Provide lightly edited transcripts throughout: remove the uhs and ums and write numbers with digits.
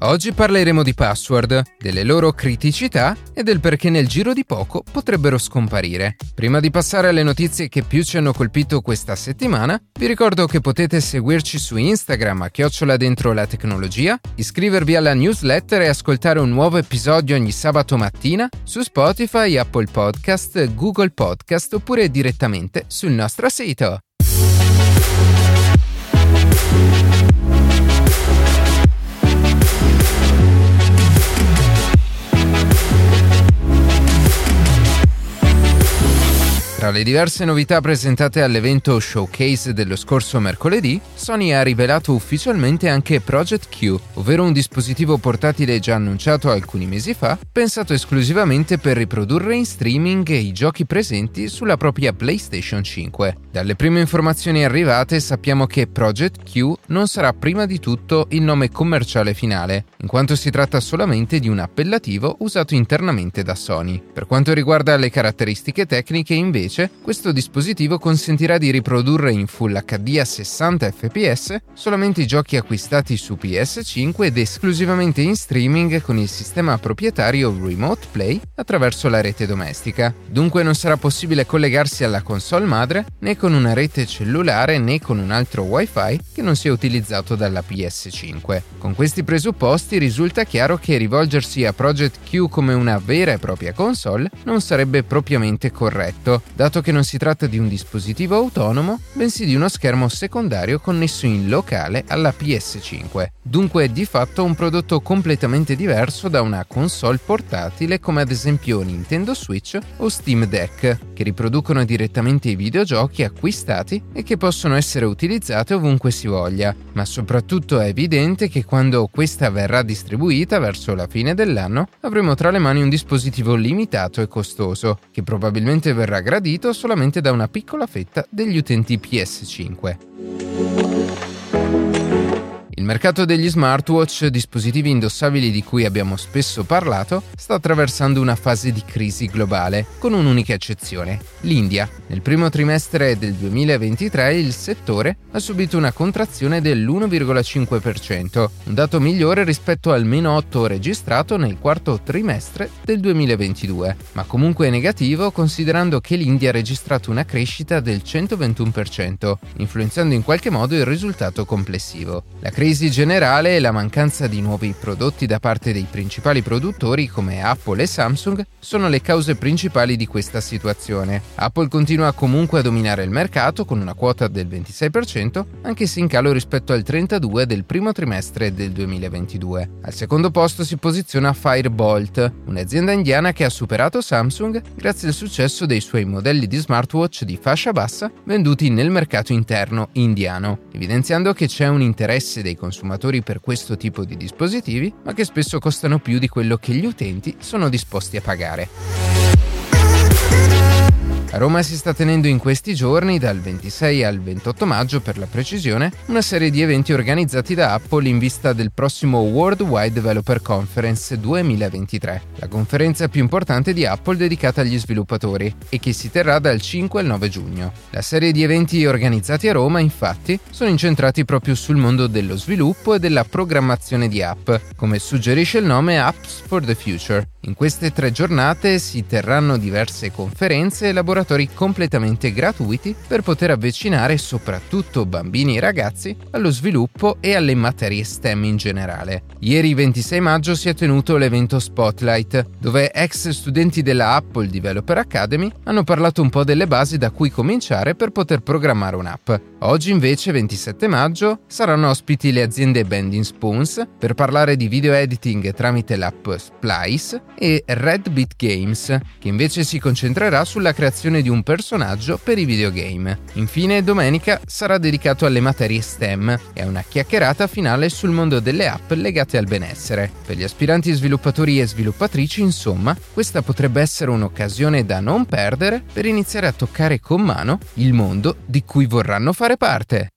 Oggi parleremo di password, delle loro criticità e del perché nel giro di poco potrebbero scomparire. Prima di passare alle notizie che più ci hanno colpito questa settimana, vi ricordo che potete seguirci su Instagram a @dentrolatecnologia, iscrivervi alla newsletter e ascoltare un nuovo episodio ogni sabato mattina su Spotify, Apple Podcast, Google Podcast oppure direttamente sul nostro sito. Tra le diverse novità presentate all'evento showcase dello scorso mercoledì, Sony ha rivelato ufficialmente anche Project Q, ovvero un dispositivo portatile già annunciato alcuni mesi fa, pensato esclusivamente per riprodurre in streaming i giochi presenti sulla propria PlayStation 5. Dalle prime informazioni arrivate sappiamo che Project Q non sarà prima di tutto il nome commerciale finale, in quanto si tratta solamente di un appellativo usato internamente da Sony. Per quanto riguarda le caratteristiche tecniche, invece, questo dispositivo consentirà di riprodurre in Full HD a 60 fps solamente i giochi acquistati su PS5 ed esclusivamente in streaming con il sistema proprietario Remote Play attraverso la rete domestica. Dunque non sarà possibile collegarsi alla console madre né con una rete cellulare né con un altro Wi-Fi che non sia utilizzato dalla PS5. Con questi presupposti risulta chiaro che rivolgersi a Project Q come una vera e propria console non sarebbe propriamente corretto, dato che non si tratta di un dispositivo autonomo, bensì di uno schermo secondario connesso in locale alla PS5. Dunque è di fatto un prodotto completamente diverso da una console portatile come ad esempio Nintendo Switch o Steam Deck, che riproducono direttamente i videogiochi acquistati e che possono essere utilizzate ovunque si voglia. Ma soprattutto è evidente che quando questa verrà distribuita verso la fine dell'anno avremo tra le mani un dispositivo limitato e costoso, che probabilmente verrà gradito solamente da una piccola fetta degli utenti PS5. Il mercato degli smartwatch, dispositivi indossabili di cui abbiamo spesso parlato, sta attraversando una fase di crisi globale, con un'unica eccezione, l'India. Nel primo trimestre del 2023 il settore ha subito una contrazione dell'1,5%, un dato migliore rispetto al -8% registrato nel quarto trimestre del 2022, ma comunque negativo considerando che l'India ha registrato una crescita del 121%, influenzando in qualche modo il risultato complessivo. La crisi generale e la mancanza di nuovi prodotti da parte dei principali produttori come Apple e Samsung sono le cause principali di questa situazione. Apple continua comunque a dominare il mercato con una quota del 26%, anche se in calo rispetto al 32% del primo trimestre del 2022. Al secondo posto si posiziona Firebolt, un'azienda indiana che ha superato Samsung grazie al successo dei suoi modelli di smartwatch di fascia bassa venduti nel mercato interno indiano, evidenziando che c'è un interesse dei consumatori per questo tipo di dispositivi, ma che spesso costano più di quello che gli utenti sono disposti a pagare. A Roma si sta tenendo in questi giorni, dal 26 al 28 maggio per la precisione, una serie di eventi organizzati da Apple in vista del prossimo Worldwide Developer Conference 2023, la conferenza più importante di Apple dedicata agli sviluppatori e che si terrà dal 5 al 9 giugno. La serie di eventi organizzati a Roma, infatti, sono incentrati proprio sul mondo dello sviluppo e della programmazione di app, come suggerisce il nome Apps for the Future. In queste 3 giornate si terranno diverse conferenze e laboratori completamente gratuiti per poter avvicinare soprattutto bambini e ragazzi allo sviluppo e alle materie STEM in generale. Ieri 26 maggio si è tenuto l'evento Spotlight, dove ex studenti della Apple Developer Academy hanno parlato un po' delle basi da cui cominciare per poter programmare un'app. Oggi invece, 27 maggio, saranno ospiti le aziende Bending Spoons per parlare di video editing tramite l'app Splice e Redbit Games, che invece si concentrerà sulla creazione di un personaggio per i videogame. Infine, domenica sarà dedicato alle materie STEM e a una chiacchierata finale sul mondo delle app legate al benessere. Per gli aspiranti sviluppatori e sviluppatrici, insomma, questa potrebbe essere un'occasione da non perdere per iniziare a toccare con mano il mondo di cui vorranno fare parte.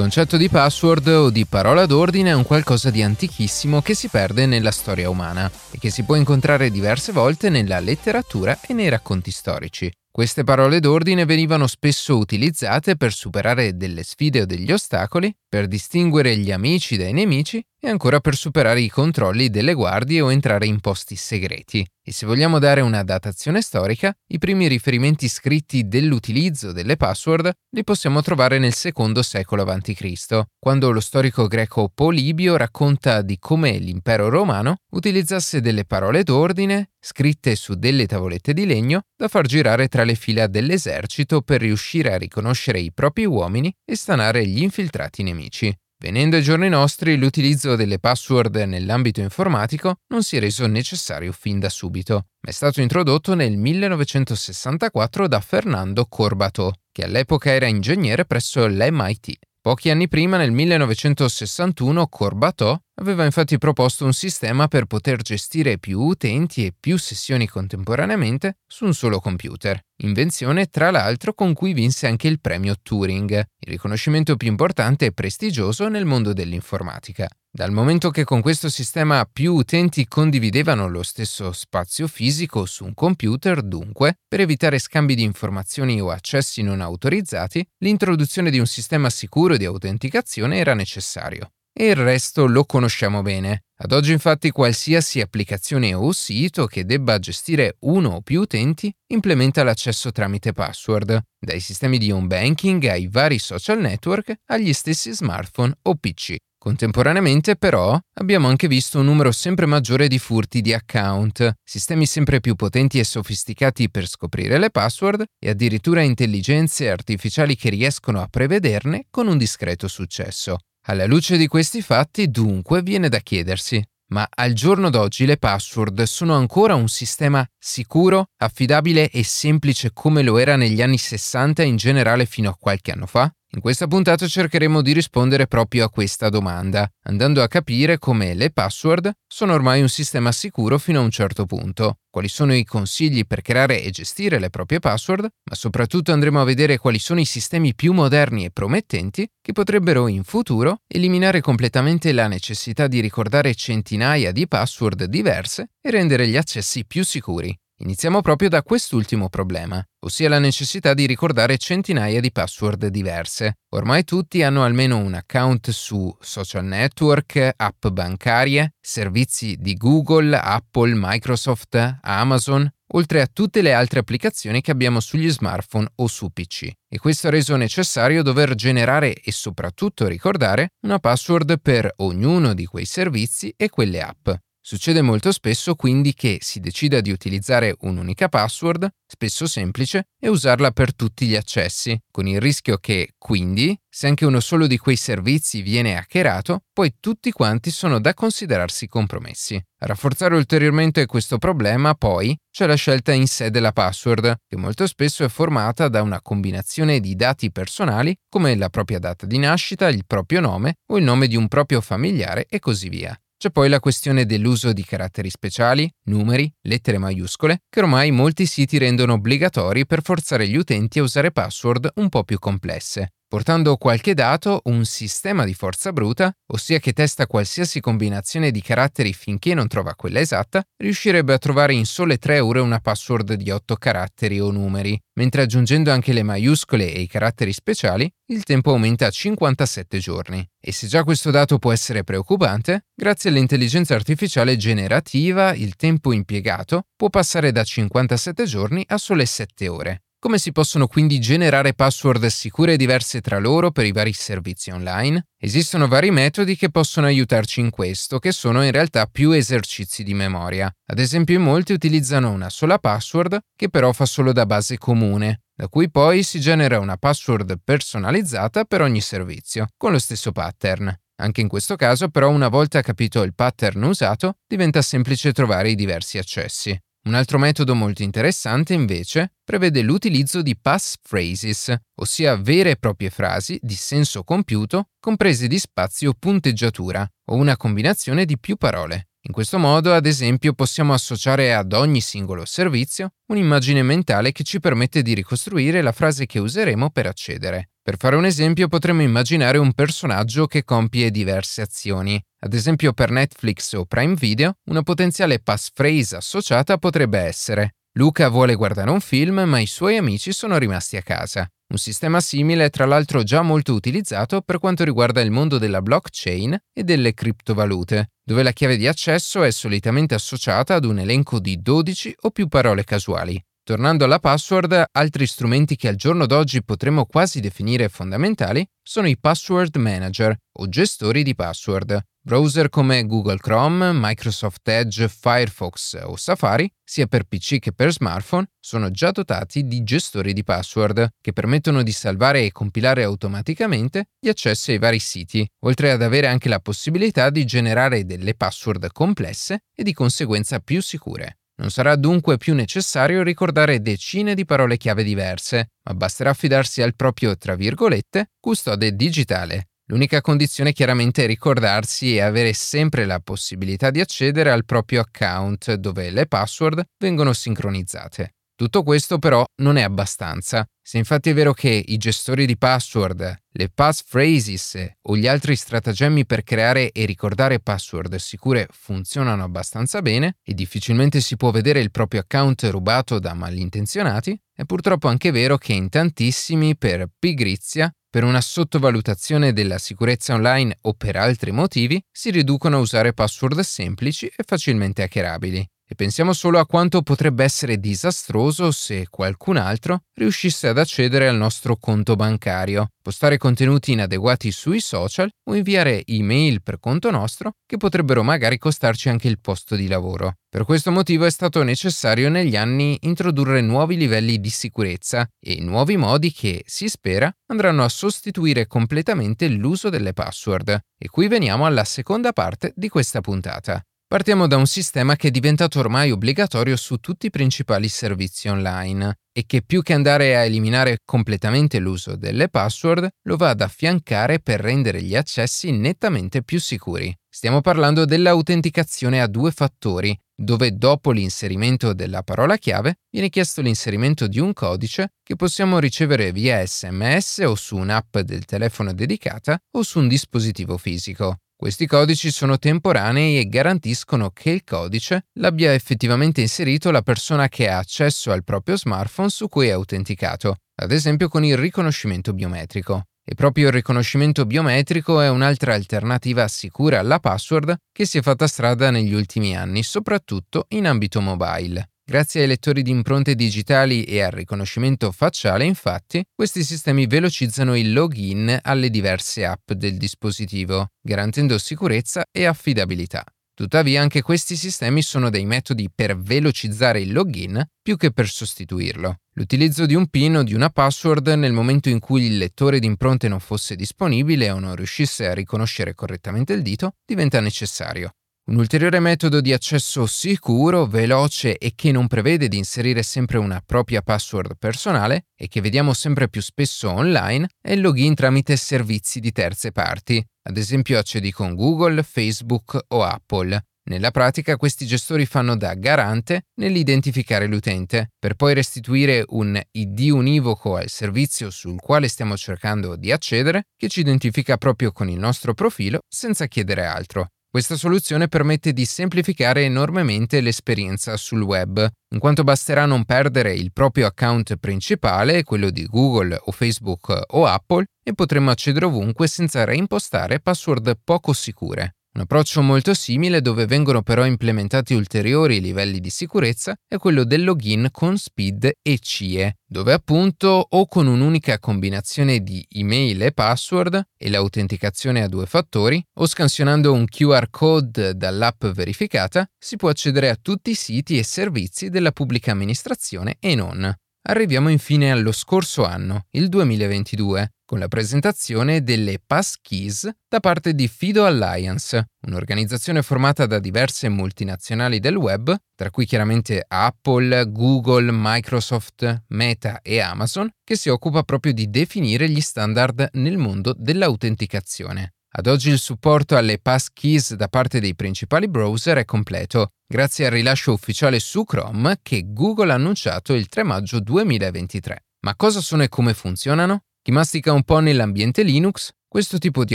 concetto di password o di parola d'ordine è un qualcosa di antichissimo che si perde nella storia umana e che si può incontrare diverse volte nella letteratura e nei racconti storici. Queste parole d'ordine venivano spesso utilizzate per superare delle sfide o degli ostacoli, per distinguere gli amici dai nemici e ancora per superare i controlli delle guardie o entrare in posti segreti. E se vogliamo dare una datazione storica, i primi riferimenti scritti dell'utilizzo delle password li possiamo trovare nel II secolo a.C., quando lo storico greco Polibio racconta di come l'impero romano utilizzasse delle parole d'ordine scritte su delle tavolette di legno da far girare tra le fila dell'esercito per riuscire a riconoscere i propri uomini e stanare gli infiltrati nemici. Venendo ai giorni nostri, l'utilizzo delle password nell'ambito informatico non si è reso necessario fin da subito, ma è stato introdotto nel 1964 da Fernando Corbatò, che all'epoca era ingegnere presso l'MIT. Pochi anni prima, nel 1961, Corbatò aveva infatti proposto un sistema per poter gestire più utenti e più sessioni contemporaneamente su un solo computer, invenzione tra l'altro con cui vinse anche il premio Turing, il riconoscimento più importante e prestigioso nel mondo dell'informatica. Dal momento che con questo sistema più utenti condividevano lo stesso spazio fisico su un computer, dunque, per evitare scambi di informazioni o accessi non autorizzati, l'introduzione di un sistema sicuro di autenticazione era necessario. E il resto lo conosciamo bene. Ad oggi infatti qualsiasi applicazione o sito che debba gestire uno o più utenti implementa l'accesso tramite password, dai sistemi di home banking ai vari social network agli stessi smartphone o PC. Contemporaneamente, però, abbiamo anche visto un numero sempre maggiore di furti di account, sistemi sempre più potenti e sofisticati per scoprire le password e addirittura intelligenze artificiali che riescono a prevederne con un discreto successo. Alla luce di questi fatti, dunque, viene da chiedersi: ma al giorno d'oggi le password sono ancora un sistema sicuro, affidabile e semplice come lo era negli anni 60 e in generale fino a qualche anno fa? In questa puntata cercheremo di rispondere proprio a questa domanda, andando a capire come le password sono ormai un sistema sicuro fino a un certo punto, quali sono i consigli per creare e gestire le proprie password, ma soprattutto andremo a vedere quali sono i sistemi più moderni e promettenti che potrebbero in futuro eliminare completamente la necessità di ricordare centinaia di password diverse e rendere gli accessi più sicuri. Iniziamo proprio da quest'ultimo problema, ossia la necessità di ricordare centinaia di password diverse. Ormai tutti hanno almeno un account su social network, app bancarie, servizi di Google, Apple, Microsoft, Amazon, oltre a tutte le altre applicazioni che abbiamo sugli smartphone o su PC. E questo ha reso necessario dover generare e soprattutto ricordare una password per ognuno di quei servizi e quelle app. Succede molto spesso quindi che si decida di utilizzare un'unica password, spesso semplice, e usarla per tutti gli accessi, con il rischio che, quindi, se anche uno solo di quei servizi viene hackerato, poi tutti quanti sono da considerarsi compromessi. A rafforzare ulteriormente questo problema, poi, c'è la scelta in sé della password, che molto spesso è formata da una combinazione di dati personali, come la propria data di nascita, il proprio nome o il nome di un proprio familiare e così via. C'è poi la questione dell'uso di caratteri speciali, numeri, lettere maiuscole, che ormai molti siti rendono obbligatori per forzare gli utenti a usare password un po' più complesse. Portando qualche dato, un sistema di forza bruta, ossia che testa qualsiasi combinazione di caratteri finché non trova quella esatta, riuscirebbe a trovare in sole 3 ore una password di 8 caratteri o numeri, mentre aggiungendo anche le maiuscole e i caratteri speciali, il tempo aumenta a 57 giorni. E se già questo dato può essere preoccupante, grazie all'intelligenza artificiale generativa, il tempo impiegato può passare da 57 giorni a sole 7 ore. Come si possono quindi generare password sicure e diverse tra loro per i vari servizi online? Esistono vari metodi che possono aiutarci in questo, che sono in realtà più esercizi di memoria. Ad esempio, molti utilizzano una sola password, che però fa solo da base comune, da cui poi si genera una password personalizzata per ogni servizio, con lo stesso pattern. Anche in questo caso, però, una volta capito il pattern usato, diventa semplice trovare i diversi accessi. Un altro metodo molto interessante, invece, prevede l'utilizzo di passphrases, ossia vere e proprie frasi di senso compiuto, comprese di spazio o punteggiatura, o una combinazione di più parole. In questo modo, ad esempio, possiamo associare ad ogni singolo servizio un'immagine mentale che ci permette di ricostruire la frase che useremo per accedere. Per fare un esempio, potremmo immaginare un personaggio che compie diverse azioni. Ad esempio, per Netflix o Prime Video, una potenziale passphrase associata potrebbe essere: Luca vuole guardare un film, ma i suoi amici sono rimasti a casa. Un sistema simile è tra l'altro già molto utilizzato per quanto riguarda il mondo della blockchain e delle criptovalute, dove la chiave di accesso è solitamente associata ad un elenco di 12 o più parole casuali. Tornando alla password, altri strumenti che al giorno d'oggi potremmo quasi definire fondamentali sono i password manager o gestori di password. Browser come Google Chrome, Microsoft Edge, Firefox o Safari, sia per PC che per smartphone, sono già dotati di gestori di password, che permettono di salvare e compilare automaticamente gli accessi ai vari siti, oltre ad avere anche la possibilità di generare delle password complesse e di conseguenza più sicure. Non sarà dunque più necessario ricordare decine di parole chiave diverse, ma basterà affidarsi al proprio, tra virgolette, custode digitale. L'unica condizione chiaramente è ricordarsi e avere sempre la possibilità di accedere al proprio account dove le password vengono sincronizzate. Tutto questo però non è abbastanza. Se infatti è vero che i gestori di password, le passphrases o gli altri stratagemmi per creare e ricordare password sicure funzionano abbastanza bene e difficilmente si può vedere il proprio account rubato da malintenzionati, è purtroppo anche vero che in tantissimi, per pigrizia, per una sottovalutazione della sicurezza online o per altri motivi, si riducono a usare password semplici e facilmente hackerabili. E pensiamo solo a quanto potrebbe essere disastroso se qualcun altro riuscisse ad accedere al nostro conto bancario, postare contenuti inadeguati sui social o inviare email per conto nostro che potrebbero magari costarci anche il posto di lavoro. Per questo motivo è stato necessario negli anni introdurre nuovi livelli di sicurezza e nuovi modi che, si spera, andranno a sostituire completamente l'uso delle password. E qui veniamo alla seconda parte di questa puntata. Partiamo da un sistema che è diventato ormai obbligatorio su tutti i principali servizi online e che più che andare a eliminare completamente l'uso delle password, lo va ad affiancare per rendere gli accessi nettamente più sicuri. Stiamo parlando dell'autenticazione a due fattori, dove dopo l'inserimento della parola chiave viene chiesto l'inserimento di un codice che possiamo ricevere via SMS o su un'app del telefono dedicata o su un dispositivo fisico. Questi codici sono temporanei e garantiscono che il codice l'abbia effettivamente inserito la persona che ha accesso al proprio smartphone su cui è autenticato, ad esempio con il riconoscimento biometrico. E proprio il riconoscimento biometrico è un'altra alternativa sicura alla password che si è fatta strada negli ultimi anni, soprattutto in ambito mobile. Grazie ai lettori di impronte digitali e al riconoscimento facciale, infatti, questi sistemi velocizzano il login alle diverse app del dispositivo, garantendo sicurezza e affidabilità. Tuttavia, anche questi sistemi sono dei metodi per velocizzare il login più che per sostituirlo. L'utilizzo di un PIN o di una password nel momento in cui il lettore di impronte non fosse disponibile o non riuscisse a riconoscere correttamente il dito diventa necessario. Un ulteriore metodo di accesso sicuro, veloce e che non prevede di inserire sempre una propria password personale e che vediamo sempre più spesso online è il login tramite servizi di terze parti, ad esempio accedi con Google, Facebook o Apple. Nella pratica questi gestori fanno da garante nell'identificare l'utente, per poi restituire un ID univoco al servizio sul quale stiamo cercando di accedere, che ci identifica proprio con il nostro profilo senza chiedere altro. Questa soluzione permette di semplificare enormemente l'esperienza sul web, in quanto basterà non perdere il proprio account principale, quello di Google o Facebook o Apple, e potremo accedere ovunque senza reimpostare password poco sicure. Un approccio molto simile, dove vengono però implementati ulteriori livelli di sicurezza, è quello del login con SPID e CIE, dove appunto o con un'unica combinazione di email e password e l'autenticazione a due fattori, o scansionando un QR code dall'app verificata, si può accedere a tutti i siti e servizi della pubblica amministrazione e non. Arriviamo infine allo scorso anno, il 2022, con la presentazione delle Passkeys da parte di Fido Alliance, un'organizzazione formata da diverse multinazionali del web, tra cui chiaramente Apple, Google, Microsoft, Meta e Amazon, che si occupa proprio di definire gli standard nel mondo dell'autenticazione. Ad oggi il supporto alle passkeys da parte dei principali browser è completo, grazie al rilascio ufficiale su Chrome che Google ha annunciato il 3 maggio 2023. Ma cosa sono e come funzionano? Chi mastica un po' nell'ambiente Linux, questo tipo di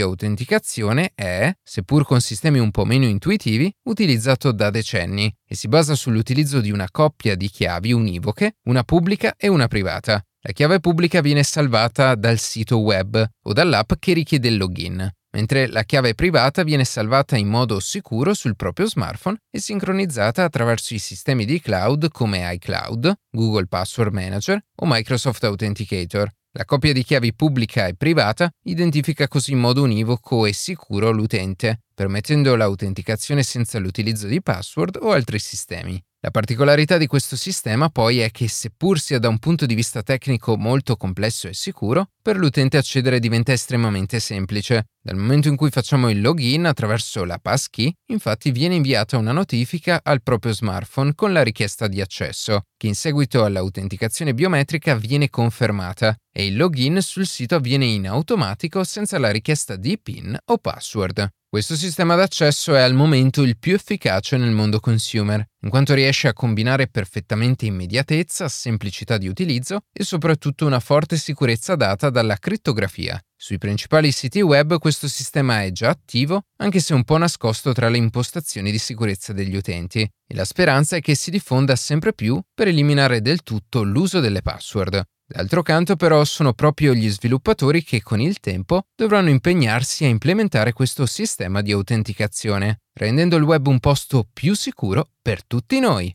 autenticazione è, seppur con sistemi un po' meno intuitivi, utilizzato da decenni e si basa sull'utilizzo di una coppia di chiavi univoche, una pubblica e una privata. La chiave pubblica viene salvata dal sito web o dall'app che richiede il login, mentre la chiave privata viene salvata in modo sicuro sul proprio smartphone e sincronizzata attraverso i sistemi di cloud come iCloud, Google Password Manager o Microsoft Authenticator. La coppia di chiavi pubblica e privata identifica così in modo univoco e sicuro l'utente, permettendo l'autenticazione senza l'utilizzo di password o altri sistemi. La particolarità di questo sistema poi è che, seppur sia da un punto di vista tecnico molto complesso e sicuro, per l'utente accedere diventa estremamente semplice. Dal momento in cui facciamo il login attraverso la passkey, infatti viene inviata una notifica al proprio smartphone con la richiesta di accesso, che in seguito all'autenticazione biometrica viene confermata e il login sul sito avviene in automatico senza la richiesta di PIN o password. Questo sistema d'accesso è al momento il più efficace nel mondo consumer, in quanto riesce a combinare perfettamente immediatezza, semplicità di utilizzo e soprattutto una forte sicurezza data dalla crittografia. Sui principali siti web questo sistema è già attivo, anche se un po' nascosto tra le impostazioni di sicurezza degli utenti, e la speranza è che si diffonda sempre più per eliminare del tutto l'uso delle password. D'altro canto però sono proprio gli sviluppatori che con il tempo dovranno impegnarsi a implementare questo sistema di autenticazione, rendendo il web un posto più sicuro per tutti noi.